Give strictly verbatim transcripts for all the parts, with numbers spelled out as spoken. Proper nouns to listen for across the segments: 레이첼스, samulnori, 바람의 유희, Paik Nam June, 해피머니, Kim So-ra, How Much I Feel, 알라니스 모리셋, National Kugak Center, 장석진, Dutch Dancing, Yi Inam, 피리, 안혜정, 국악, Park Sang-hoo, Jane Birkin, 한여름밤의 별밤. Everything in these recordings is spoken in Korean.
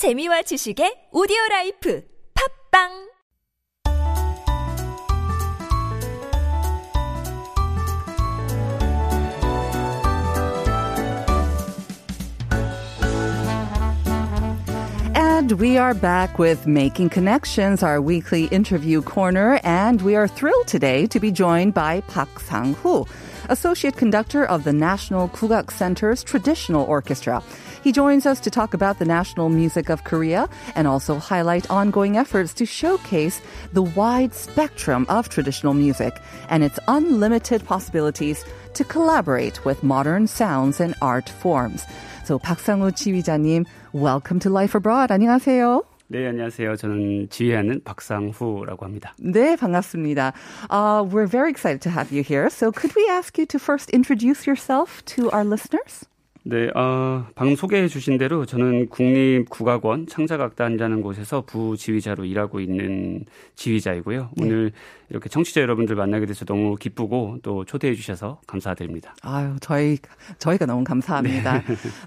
재미와 지식의 오디오라이프 팝빵! And we are back with Making Connections, our weekly interview corner, and we are thrilled today to be joined by Park Sang-hoo, Associate Conductor of the National Kugak Center's Traditional Orchestra. He joins us to talk about the national music of Korea and also highlight ongoing efforts to showcase the wide spectrum of traditional music and its unlimited possibilities to collaborate with modern sounds and art forms. So, Park Sang-hoo 지휘자님, welcome to Life Abroad. 안녕하세요. 네, 안녕하세요. 저는 지휘하는 박상후라고 합니다. 네, 반갑습니다. Uh, we're very excited to have you here. So, could we ask you to first introduce yourself to our listeners? 네, 어, 방금 소개해 주신 대로 저는 국립국악원 창작악단이라는 곳에서 부지휘자로 일하고 있는 지휘자이고요. 네. 오늘 이렇게 청취자 여러분들 만나게 돼서 너무 기쁘고 또 초대해 주셔서 감사드립니다. 아유, 저희, 저희가 너무 감사합니다. 네.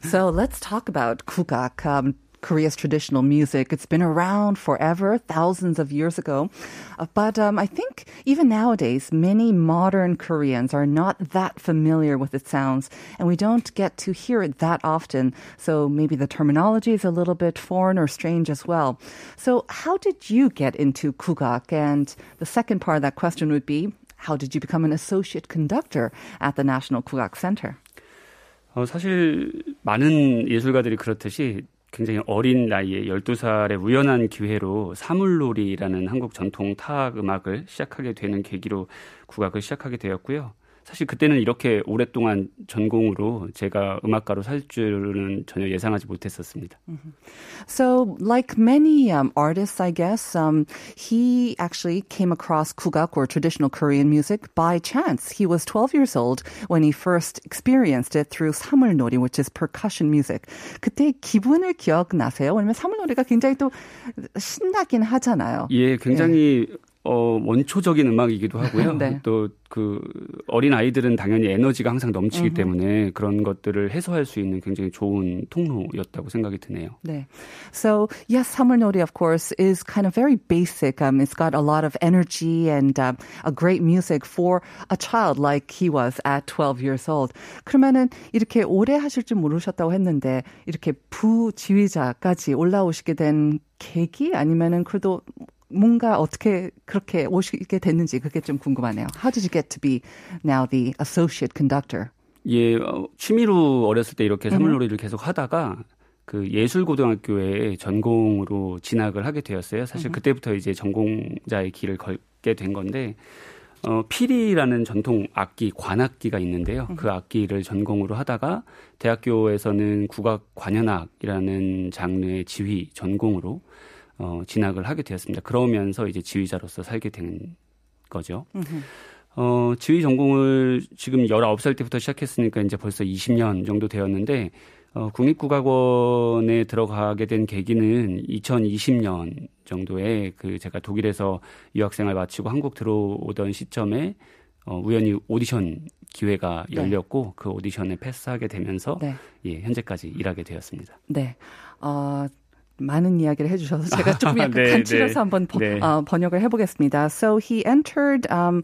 So let's talk about 국악. Um, Korea's traditional music. It's been around forever, thousands of years ago. Uh, but um, I think even nowadays, many modern Koreans are not that familiar with its sounds, and we don't get to hear it that often. So maybe the terminology is a little bit foreign or strange as well. So how did you get into Kugak? And the second part of that question would be, how did you become an associate conductor at the National Kugak Center? 어, 사실 많은 예술가들이 그렇듯이 굉장히 어린 나이에 열두 살의 우연한 기회로 사물놀이라는 한국 전통 타악 음악을 시작하게 되는 계기로 국악을 시작하게 되었고요. 사실 그때는 이렇게 오랫동안 전공으로 제가 음악가로 살 줄은 전혀 예상하지 못했었습니다. So, like many um, artists, I guess, um, he actually came across kugak or traditional Korean music by chance. He was twelve years old when he first experienced it through samulnori, which is percussion music. 그때 기분을 기억나세요? 왜냐면 사물놀이가 굉장히 또 신나긴 하잖아요. 예, 굉장히... 예. 어, 원초적인 음악이기도 하고요. 네. 또 그 어린 아이들은 당연히 에너지가 항상 넘치기 음흠. 때문에 그런 것들을 해소할 수 있는 굉장히 좋은 통로였다고 생각이 드네요. 네. So, yes, samulnori, of course, is kind of very basic. Um, it's got a lot of energy and um, a great music for a child like he was at twelve years old. 그러면은 이렇게 오래 하실 줄 모르셨다고 했는데 이렇게 부지휘자까지 올라오시게 된 계기 아니면은 그래도 뭔가 어떻게 그렇게 오시게 됐는지 그게 좀 궁금하네요. How did you get to be now the associate conductor? 예, 어, 취미로 어렸을 때 이렇게 사물놀이를 계속 하다가 그 예술고등학교에 전공으로 진학을 하게 되었어요. 사실 그때부터 이제 전공자의 길을 걷게 된 건데 어, 피리라는 전통 악기, 관악기가 있는데요. 그 악기를 전공으로 하다가 대학교에서는 국악 관현악이라는 장르의 지휘 전공으로 어, 진학을 하게 되었습니다. 그러면서 이제 지휘자로서 살게 된 거죠. 어, 지휘 전공을 지금 열아홉 살 때부터 시작했으니까 이제 벌써 이십 년 정도 되었는데, 어, 국립국악원에 들어가게 된 계기는 이천이십 년 정도에 그 제가 독일에서 유학생활 마치고 한국 들어오던 시점에 어, 우연히 오디션 기회가 열렸고 네. 그 오디션에 패스하게 되면서 네. 예, 현재까지 일하게 되었습니다. 네. 어... 많은 이야기를 해주셔서 제가 조금 약간 네, 간추려서 네, 한번 번, 네. 어, 번역을 해보겠습니다. So he entered um,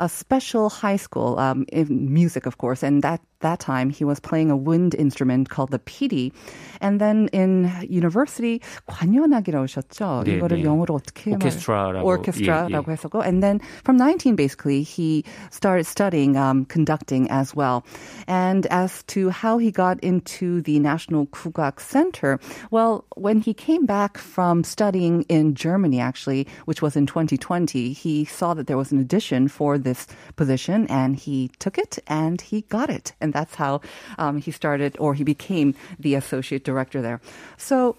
a special high school um, in music, of course, and at that time he was playing a wind instrument called the piri. And then in university, 관현악이라고 하셨죠? 네, 이거를 네. 영어로 어떻게 오케스트라라고, 오케스트라라고 예, 예. 했었고, and then from nineteen basically he started studying um, conducting as well. And as to how he got into the National Kugak Center, well, when he He came back from studying in Germany, actually, which was in twenty twenty. He saw that there was an audition for this position, and he took it, and he got it. And that's how um, he started, or he became the associate director there. So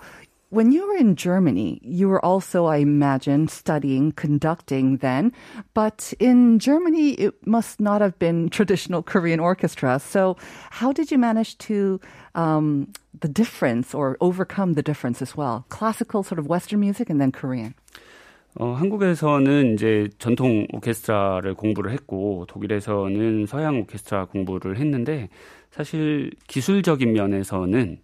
when you were in Germany, you were also, I imagine, studying conducting then. But in Germany, it must not have been traditional Korean orchestra. So how did you manage to... Um, the difference or overcome the difference as well. Classical sort of Western music and then Korean. 어, 한국에서는 이제 전통 오케스트라를 공부를 했고 독일에서는 서양 오케스트라 공부를 했는데 사실 기술적인 면에서는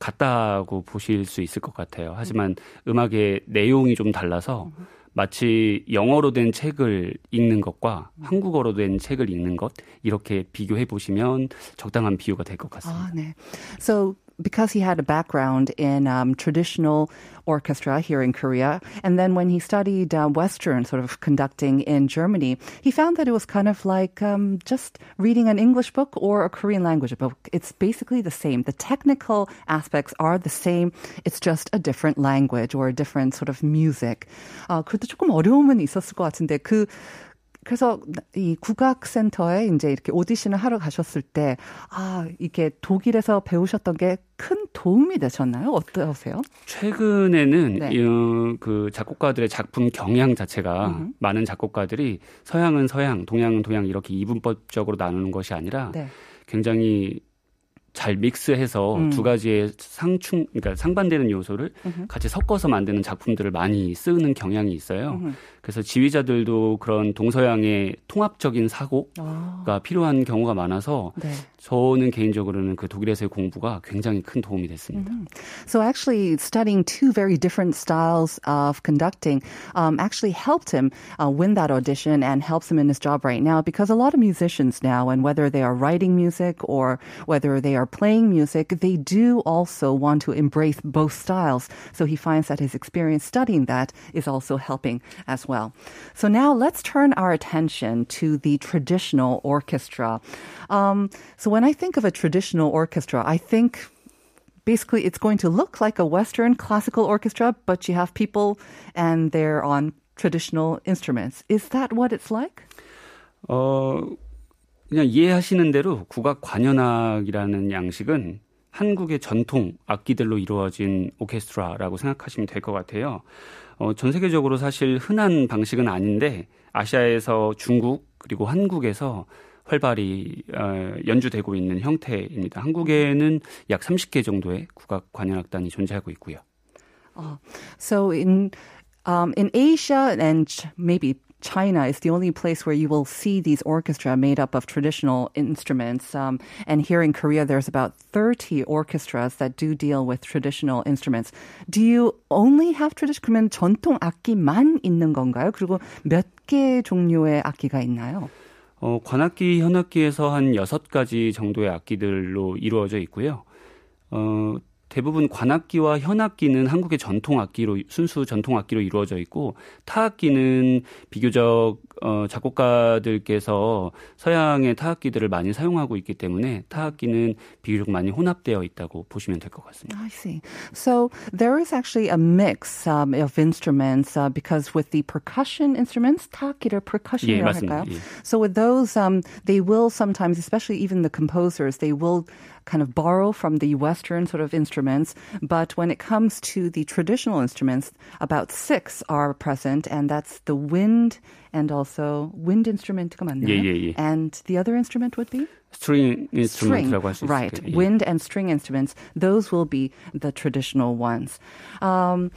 같다고 보실 수 있을 것 같아요. 하지만 네. 음악의 내용이 좀 달라서 마치 영어로 된 책을 읽는 것과 음. 한국어로 된 책을 읽는 것 이렇게 비교해 보시면 적당한 비유가 될 것 같습니다. 아, 네. So because he had a background in um, traditional orchestra here in Korea, and then when he studied uh, Western sort of conducting in Germany, he found that it was kind of like um, just reading an English book or a Korean language book. It's basically the same. The technical aspects are the same. It's just a different language or a different sort of music. 아, 그래도 조금 어려움은 있었을 것 같은데 그 그래서 이 국악센터에 이제 이렇게 오디션을 하러 가셨을 때, 아, 이게 독일에서 배우셨던 게 큰 도움이 되셨나요? 어떠세요? 최근에는 네. 이, 그 작곡가들의 작품 경향 자체가 음흠. 많은 작곡가들이 서양은 서양, 동양은 동양 이렇게 이분법적으로 나누는 것이 아니라 네. 굉장히 잘 믹스해서 음. 두 가지의 상충, 그러니까 상반되는 요소를 음흠. 같이 섞어서 만드는 작품들을 많이 쓰는 경향이 있어요. 음흠. 그래서 지휘자들도 그런 동서양의 통합적인 사고가 아. 필요한 경우가 많아서 네. 저는 개인적으로는 그 독일에서의 공부가 굉장히 큰 도움이 됐습니다. Mm-hmm. So actually studying two very different styles of conducting um, actually helped him uh, win that audition and helps him in his job right now because a lot of musicians now, and whether they are writing music or whether they are playing music, they do also want to embrace both styles. So he finds that his experience studying that is also helping as well. So now let's turn our attention to the traditional orchestra. Um, so when I think of a traditional orchestra, I think basically it's going to look like a Western classical orchestra, but you have people and they're on traditional instruments. Is that what it's like? 어, 그냥 이해하시는 대로 국악 관현악이라는 양식은 한국의 전통 악기들로 이루어진 오케스트라라고 생각하시면 될 것 같아요. 어, 전 세계적으로 사실 흔한 방식은 아닌데 아시아에서 중국 그리고 한국에서 활발히 연주되고 있는 형태입니다. 한국에는 약 삼십 개 정도의 국악 관현악단이 존재하고 있고요. Uh, so in um, in Asia and maybe China is the only place where you will see these orchestra made up of traditional instruments. Um, and here in Korea, there's about thirty orchestras that do deal with traditional instruments. Do you only have traditional? 그러면 전통 악기만 있는 건가요? 그리고 몇 개 종류의 악기가 있나요? 어, 관악기, 현악기에서 한 여섯 가지 정도의 악기들로 이루어져 있고요. 어, 대부분 관악기와 현악기는 한국의 전통 악기로, 순수 전통 악기로 이루어져 있고, 타악기는 비교적 어, 작곡가들께서 서양의 타악기들을 많이 사용하고 있기 때문에 타악기는 비교적 많이 혼합되어 있다고 보시면 될 것 같습니다. I see. So there is actually a mix um, of instruments uh, because with the percussion instruments, 타악기를 percussion이라고 예, 할까요? 예. So with those, um, they will sometimes, especially even the composers, they will kind of borrow from the Western sort of instruments. But when it comes to the traditional instruments, about six are present, and that's the wind and also wind instrument가 맞나요? 예, 예, 예. And the other instrument would be? String instrument이라고 할 수 있을까요? Right. 예. Wind and string instruments. Those will be the traditional ones. Um,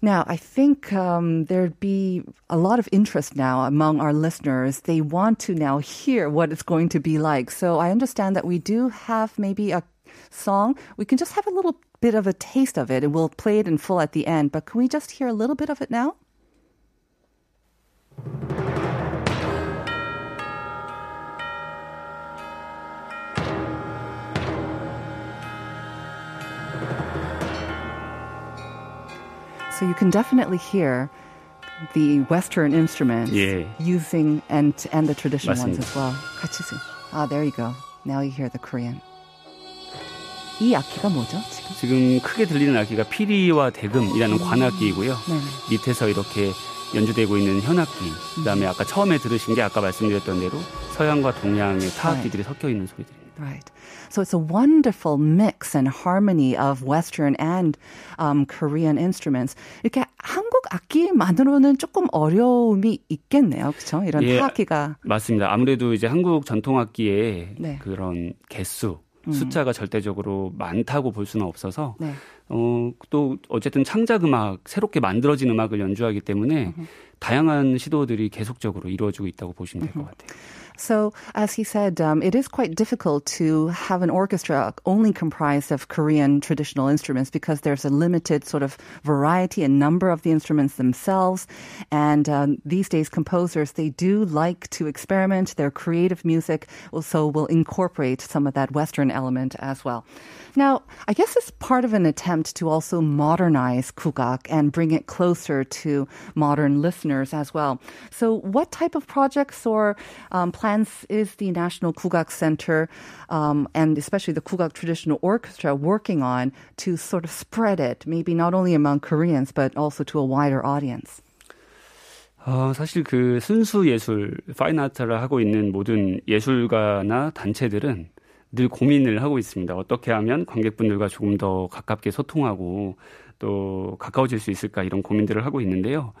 Now, I think um, there'd be a lot of interest now among our listeners. They want to now hear what it's going to be like. So I understand that we do have maybe a song. We can just have a little bit of a taste of it, and we'll play it in full at the end. But can we just hear a little bit of it now? So you can definitely hear the Western instruments 예. using and and the traditional 맞습니다. ones as well. 같이 쓰. Ah, there you go. Now you hear the Korean. 이 악기가 뭐죠? 지금, 지금 크게 들리는 악기가 피리와 대금이라는 관악기이고요. 네. 밑에서 이렇게 연주되고 있는 현악기. 그다음에 아까 처음에 들으신 게 아까 말씀드렸던 대로 서양과 동양의 타악기들이 네. 섞여 있는 소리들. Right. So it's a wonderful mix and harmony of Western and um, Korean instruments. 이렇게 한국 악기만으로는 조금 어려움이 있겠네요. 그렇죠? 이런 예, 타악기가. 맞습니다. 아무래도 이제 한국 전통 악기의 네. 그런 개수, 음. 숫자가 절대적으로 많다고 볼 수는 없어서 네. 어, 또 어쨌든 창작 음악, 새롭게 만들어진 음악을 연주하기 때문에 음. 다양한 시도들이 계속적으로 이루어지고 있다고 보시면 될 것 같아요. So, as he said, um, it is quite difficult to have an orchestra only comprised of Korean traditional instruments because there's a limited sort of variety and number of the instruments themselves. And um, these days, composers, they do like to experiment. Their creative music also will incorporate some of that Western element as well. Now, I guess it's part of an attempt to also modernize Kugak and bring it closer to modern listeners as well. So what type of projects or um, plans is the National Kugak Center um, and especially the Kugak Traditional Orchestra working on to sort of spread it, maybe not only among Koreans, but also to a wider audience? 어, 사실 그 순수 예술, 파인아트를 하고 있는 모든 예술가나 단체들은 늘 고민을 하고 있습니다. 어떻게 하면 관객분들과 조금 더 가깝게 소통하고 또 가까워질 수 있을까 이런 고민들을 하고 있는데요.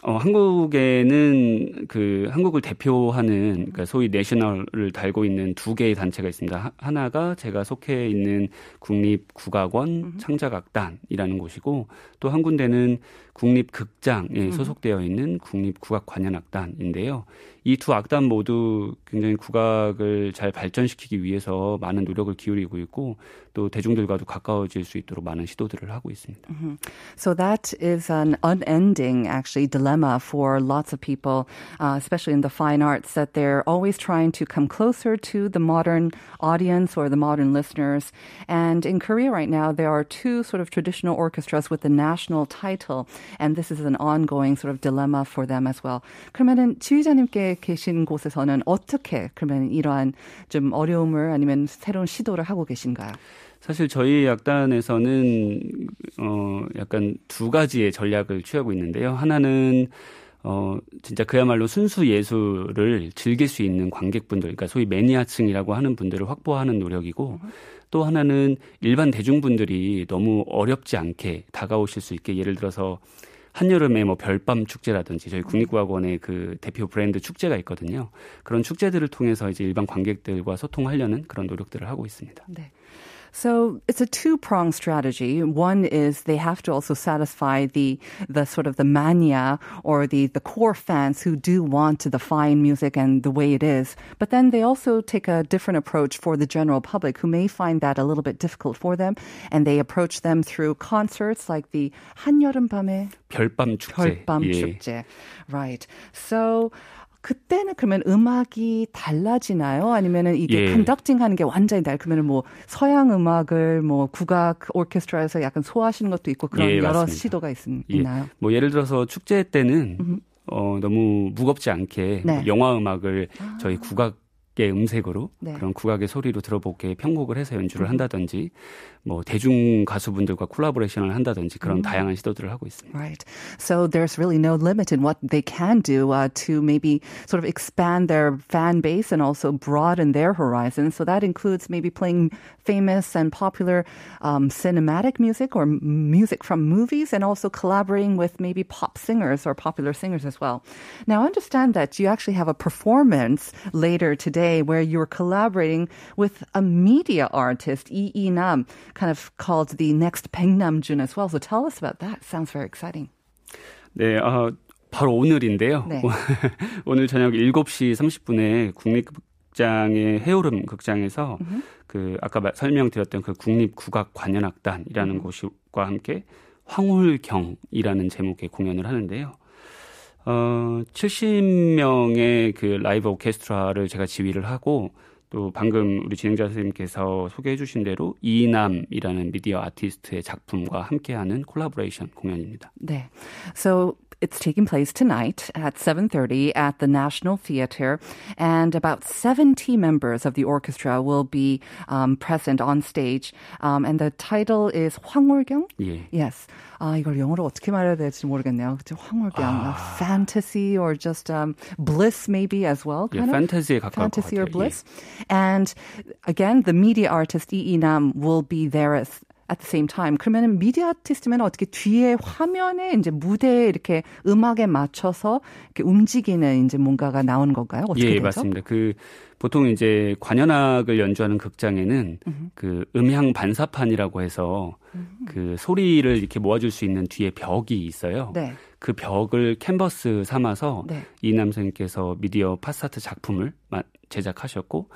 어, 한국에는 그 한국을 대표하는 그러니까 소위 내셔널을 달고 있는 두 개의 단체가 있습니다. 하, 하나가 제가 속해 있는 국립국악원 창작악단이라는 곳이고 또 한 군데는 국립극장에 소속되어 있는 국립국악관현악단인데요. 이 두 악단 모두 굉장히 국악을 잘 발전시키기 위해서 많은 노력을 기울이고 있고 또 대중들과도 가까워질 수 있도록 많은 시도들을 하고 있습니다. Mm-hmm. So that is an unending actually dilemma for lots of people, uh, especially in the fine arts, that they're always trying to come closer to the modern audience or the modern listeners. And in Korea right now, there are two sort of traditional orchestras with the national title, and this is an ongoing sort of dilemma for them as well. 그러면은 지휘자님께 계신 곳에서는 어떻게 그러면 이러한 좀 어려움을 아니면 새로운 시도를 하고 계신가요? 사실 저희 악단에서는 어 약간 두 가지의 전략을 취하고 있는데요. 하나는 어 진짜 그야말로 순수 예술을 즐길 수 있는 관객분들, 그러니까 소위 매니아층이라고 하는 분들을 확보하는 노력이고 음. 또 하나는 일반 대중분들이 너무 어렵지 않게 다가오실 수 있게 예를 들어서 한여름의 뭐 별밤 축제라든지 저희 국립국악원의 그 대표 브랜드 축제가 있거든요. 그런 축제들을 통해서 이제 일반 관객들과 소통하려는 그런 노력들을 하고 있습니다. 네. So it's a two-pronged strategy. One is they have to also satisfy the the sort of the mania or the the core fans who do want the fine music and the way it is. But then they also take a different approach for the general public who may find that a little bit difficult for them. And they approach them through concerts like the 한여름밤의 별밤 축제. 별밤 축제. Right. So 그때는 그러면 음악이 달라지나요? 아니면은 이게 예. 컨덕팅하는 게 완전히 달라요? 그러면은 뭐 서양 음악을 뭐 국악 오케스트라에서 약간 소화하시는 것도 있고 그런 예, 여러 맞습니다. 시도가 있, 예. 있나요? 뭐 예를 들어서 축제 때는 어, 너무 무겁지 않게 네. 영화 음악을 아. 저희 국악 음색으로 네. 그런 국악의 소리로 들어보게 편곡을 해서 연주를 한다든지 뭐 대중 가수분들과 콜라보레이션을 한다든지 그런 음. 다양한 시도들을 하고 있습니다. Right. So there's really no limit in what they can do uh, to maybe sort of expand their fan base and also broaden their horizon. So that includes maybe playing famous and popular um, cinematic music or music from movies and also collaborating with maybe pop singers or popular singers as well. Now I understand that you actually have a performance later today where you're collaborating with a media artist, Yi Inam, kind of called the next Paik Nam June as well. So tell us about that. Sounds very exciting. 네, 어, 바로 오늘인데요. 네. 오늘 저녁 일곱 시 삼십 분에 국립극장의 해오름 극장에서 mm-hmm. 그 아까 설명드렸던 그 국립국악관현악단이라는 mm-hmm. 곳과 함께 황홀경이라는 제목의 공연을 하는데요. 어, 칠십 명의 그 라이브 오케스트라를 제가 지휘를 하고 또 방금 우리 진행자 선생님께서 소개해 주신 대로 이인암이라는 미디어 아티스트의 작품과 함께하는 콜라보레이션 공연입니다. 네. So it's taking place tonight at seven thirty at the National Theater, and about seventy members of the orchestra will be um, present on stage. Um, and the title is 황홀경? 예. Yes. 아, 이걸 영어로 어떻게 말해야 될지 모르겠네요. 황홀경. 아. A fantasy or just um, bliss maybe as well. Kind 예, fantasy에 가까울 것 같아요. Fantasy or bliss. 예. And again, the media artist Yi Inam will be there as at the same time. 그러면은 미디어 아티스트면 어떻게 뒤에 화면에 이제 무대에 이렇게 음악에 맞춰서 이렇게 움직이는 이제 뭔가가 나오는 건가요? 어떻게 예, 되죠? 예, 맞습니다. 그 보통 이제 관현악을 연주하는 극장에는 음흠. 그 음향 반사판이라고 해서 음흠. 그 소리를 이렇게 모아줄 수 있는 뒤에 벽이 있어요. 네. 그 벽을 캔버스 삼아서 네. 이남 선생님께서 미디어 파스타트 작품을 제작하셨고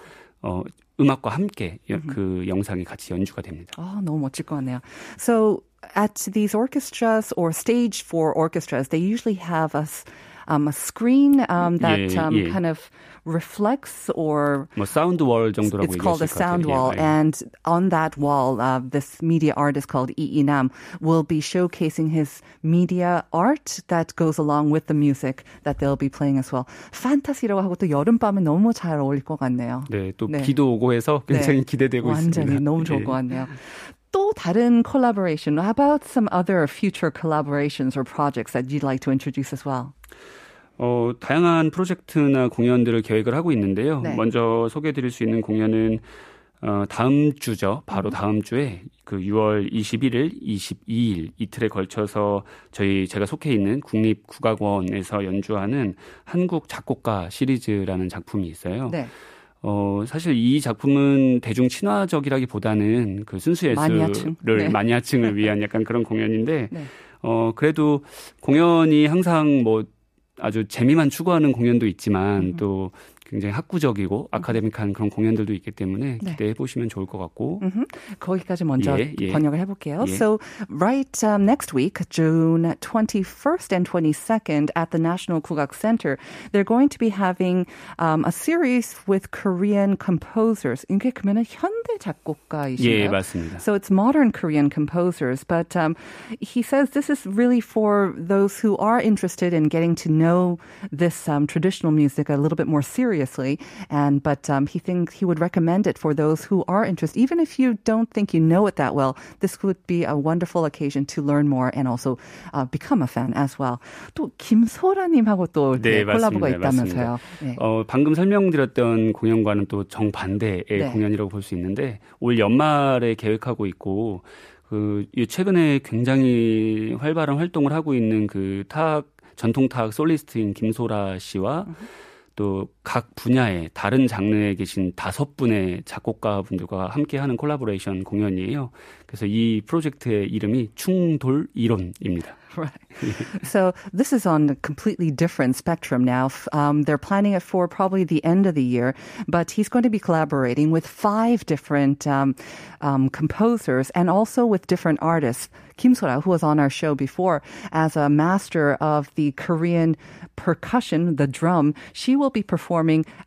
어, 음악과 함께 음흠. 그 영상이 같이 연주가 됩니다. 아, 너무 멋질 것 같네요. So at these orchestras or stage for orchestras, they usually have us. Um, a screen um, that 예, um, 예. kind of reflects or 뭐 사운드 월 정도라고 it's called a sound wall 예, and on that wall uh, this media artist called Yi Inam will be showcasing his media art that goes along with the music that they'll be playing as well. 판타지라고 하고 또 여름밤에 너무 잘 어울릴 것 같네요. 네, 또 네. 비도 오고 해서 굉장히 네. 기대되고 완전히 있습니다. 완전히 너무 좋을 예. 것 같네요. 또 다른 collaboration. How about some other future collaborations or projects that you'd like to introduce as well? 어, 다양한 프로젝트나 공연들을 계획을 하고 있는데요. 네. 먼저 소개해드릴 수 있는 공연은 어, 다음 주죠. 바로 음. 다음 주에 그 유월 이십일일, 이십이일 이틀에 걸쳐서 저희 제가 속해 있는 국립국악원에서 연주하는 한국 작곡가 시리즈라는 작품이 있어요. 네. 어, 사실 이 작품은 대중 친화적이라기보다는 그 순수 예술을 마니아층? 네. 마니아층을 위한 약간 그런 공연인데 네. 어, 그래도 공연이 항상 뭐 아주 재미만 추구하는 공연도 있지만 음. 또 굉장히 학구적이고 아카데믹한 그런 공연들도 있기 때문에 네. 기대해 보시면 좋을 것 같고 음흠. 거기까지 먼저 예, 예. 번역을 해볼게요. 예. So right um, next week, June twenty-first and twenty-second at the National Kugak Center, they're going to be having um, a series with Korean composers. 이게 그러면 현대 작곡가이신가요? 예, 맞습니다. So it's modern Korean composers, but um, he says this is really for those who are interested in getting to know this um, traditional music a little bit more seriously. Seriously, and but um, he thinks he would recommend it for those who are interested. Even if you don't think you know it that well, this would be a wonderful occasion to learn more and also uh, become a fan as well. 또 김소라님하고 또 네, 콜라보가 맞습니다, 있다면서요? 네. 어, 방금 설명드렸던 공연과는 또 정반대의 네. 공연이라고 볼 수 있는데 올 연말에 계획하고 있고 그 최근에 굉장히 활발한 활동을 하고 있는 그 타악 전통 타악 솔리스트인 김소라 씨와. Uh-huh. 또 각 분야의 다른 장르에 계신 다섯 분의 작곡가분들과 함께하는 콜라보레이션 공연이에요. 그래서 이 프로젝트의 이름이 충돌 이론입니다. Right. So this is on a completely different spectrum now. Um, they're planning it for probably the end of the year, but he's going to be collaborating with five different um, um, composers and also with different artists. Kim So-ra, who was on our show before, as a master of the Korean percussion, the drum, she will be performing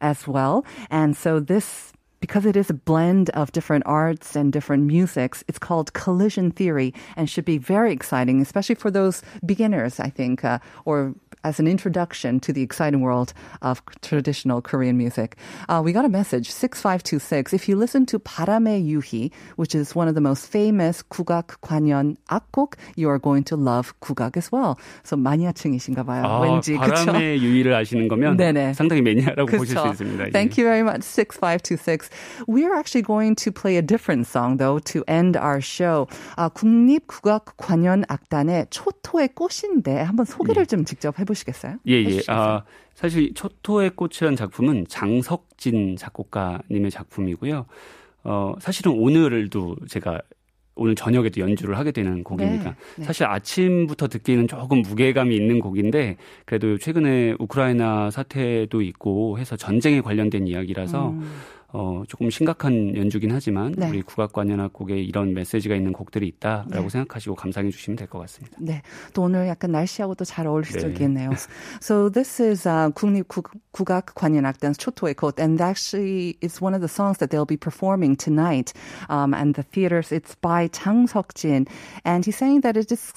as well. And so this... Because it is a blend of different arts and different musics, it's called collision theory and should be very exciting, especially for those beginners, I think, uh, or as an introduction to the exciting world of traditional Korean music. Uh, we got a message, six five two six. If you listen to 바람의 유희, which is one of the most famous 국악 관현 악곡, you are going to love 국악 as well. So 마니아층이신가 봐요. 아, 왠지, 바람의 그쵸? 유희를 아시는 거면 네네. 상당히 매니아라고 그쵸? 보실 수 있습니다. 이제. Thank you very much, six five two six. We're actually going to play a different song, though, to end our show. 아, 국립국악관현악단의 초토의 꽃인데 한번 소개를 예. 좀 직접 해볼까요? 보시겠어요? 예, 예. 아, 사실 초토의 꽃이라는 작품은 장석진 작곡가님의 작품이고요. 어, 사실은 오늘도 제가 오늘 저녁에도 연주를 하게 되는 곡입니다. 네, 네. 사실 아침부터 듣기에는 조금 무게감이 있는 곡인데 그래도 최근에 우크라이나 사태도 있고 해서 전쟁에 관련된 이야기라서 음. 어, 조금 심각한 연주긴 하지만 네. 우리 국악관현악곡에 이런 메시지가 있는 곡들이 있다라고 네. 생각하시고 감상해 주시면 될 것 같습니다. 네, 또 오늘 약간 날씨하고도 잘 어울릴 네. 수 있겠네요. So this is uh, 국립국악관현악단's 초토의 꽃, and actually it's one of the songs that they'll be performing tonight, um, and the theaters. It's by 장석진, and he's saying that it is.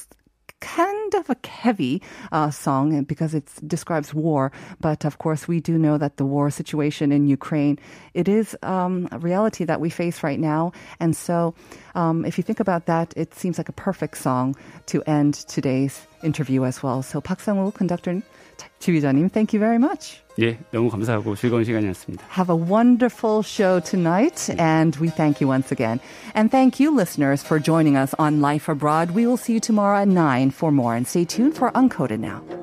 Kind of a heavy uh, song because it describes war, but of course we do know that the war situation in Ukraine, it is um, a reality that we face right now, and so um, if you think about that, it seems like a perfect song to end today's interview as well. So Park Sang-hoo, conductor, 지휘자님, thank you very much. 예, 너무 감사하고 즐거운 시간이었습니다. Have a wonderful show tonight, and we thank you once again. And thank you, listeners, for joining us on Life Abroad. We will see you tomorrow at nine for more, and stay tuned for Uncoded Now.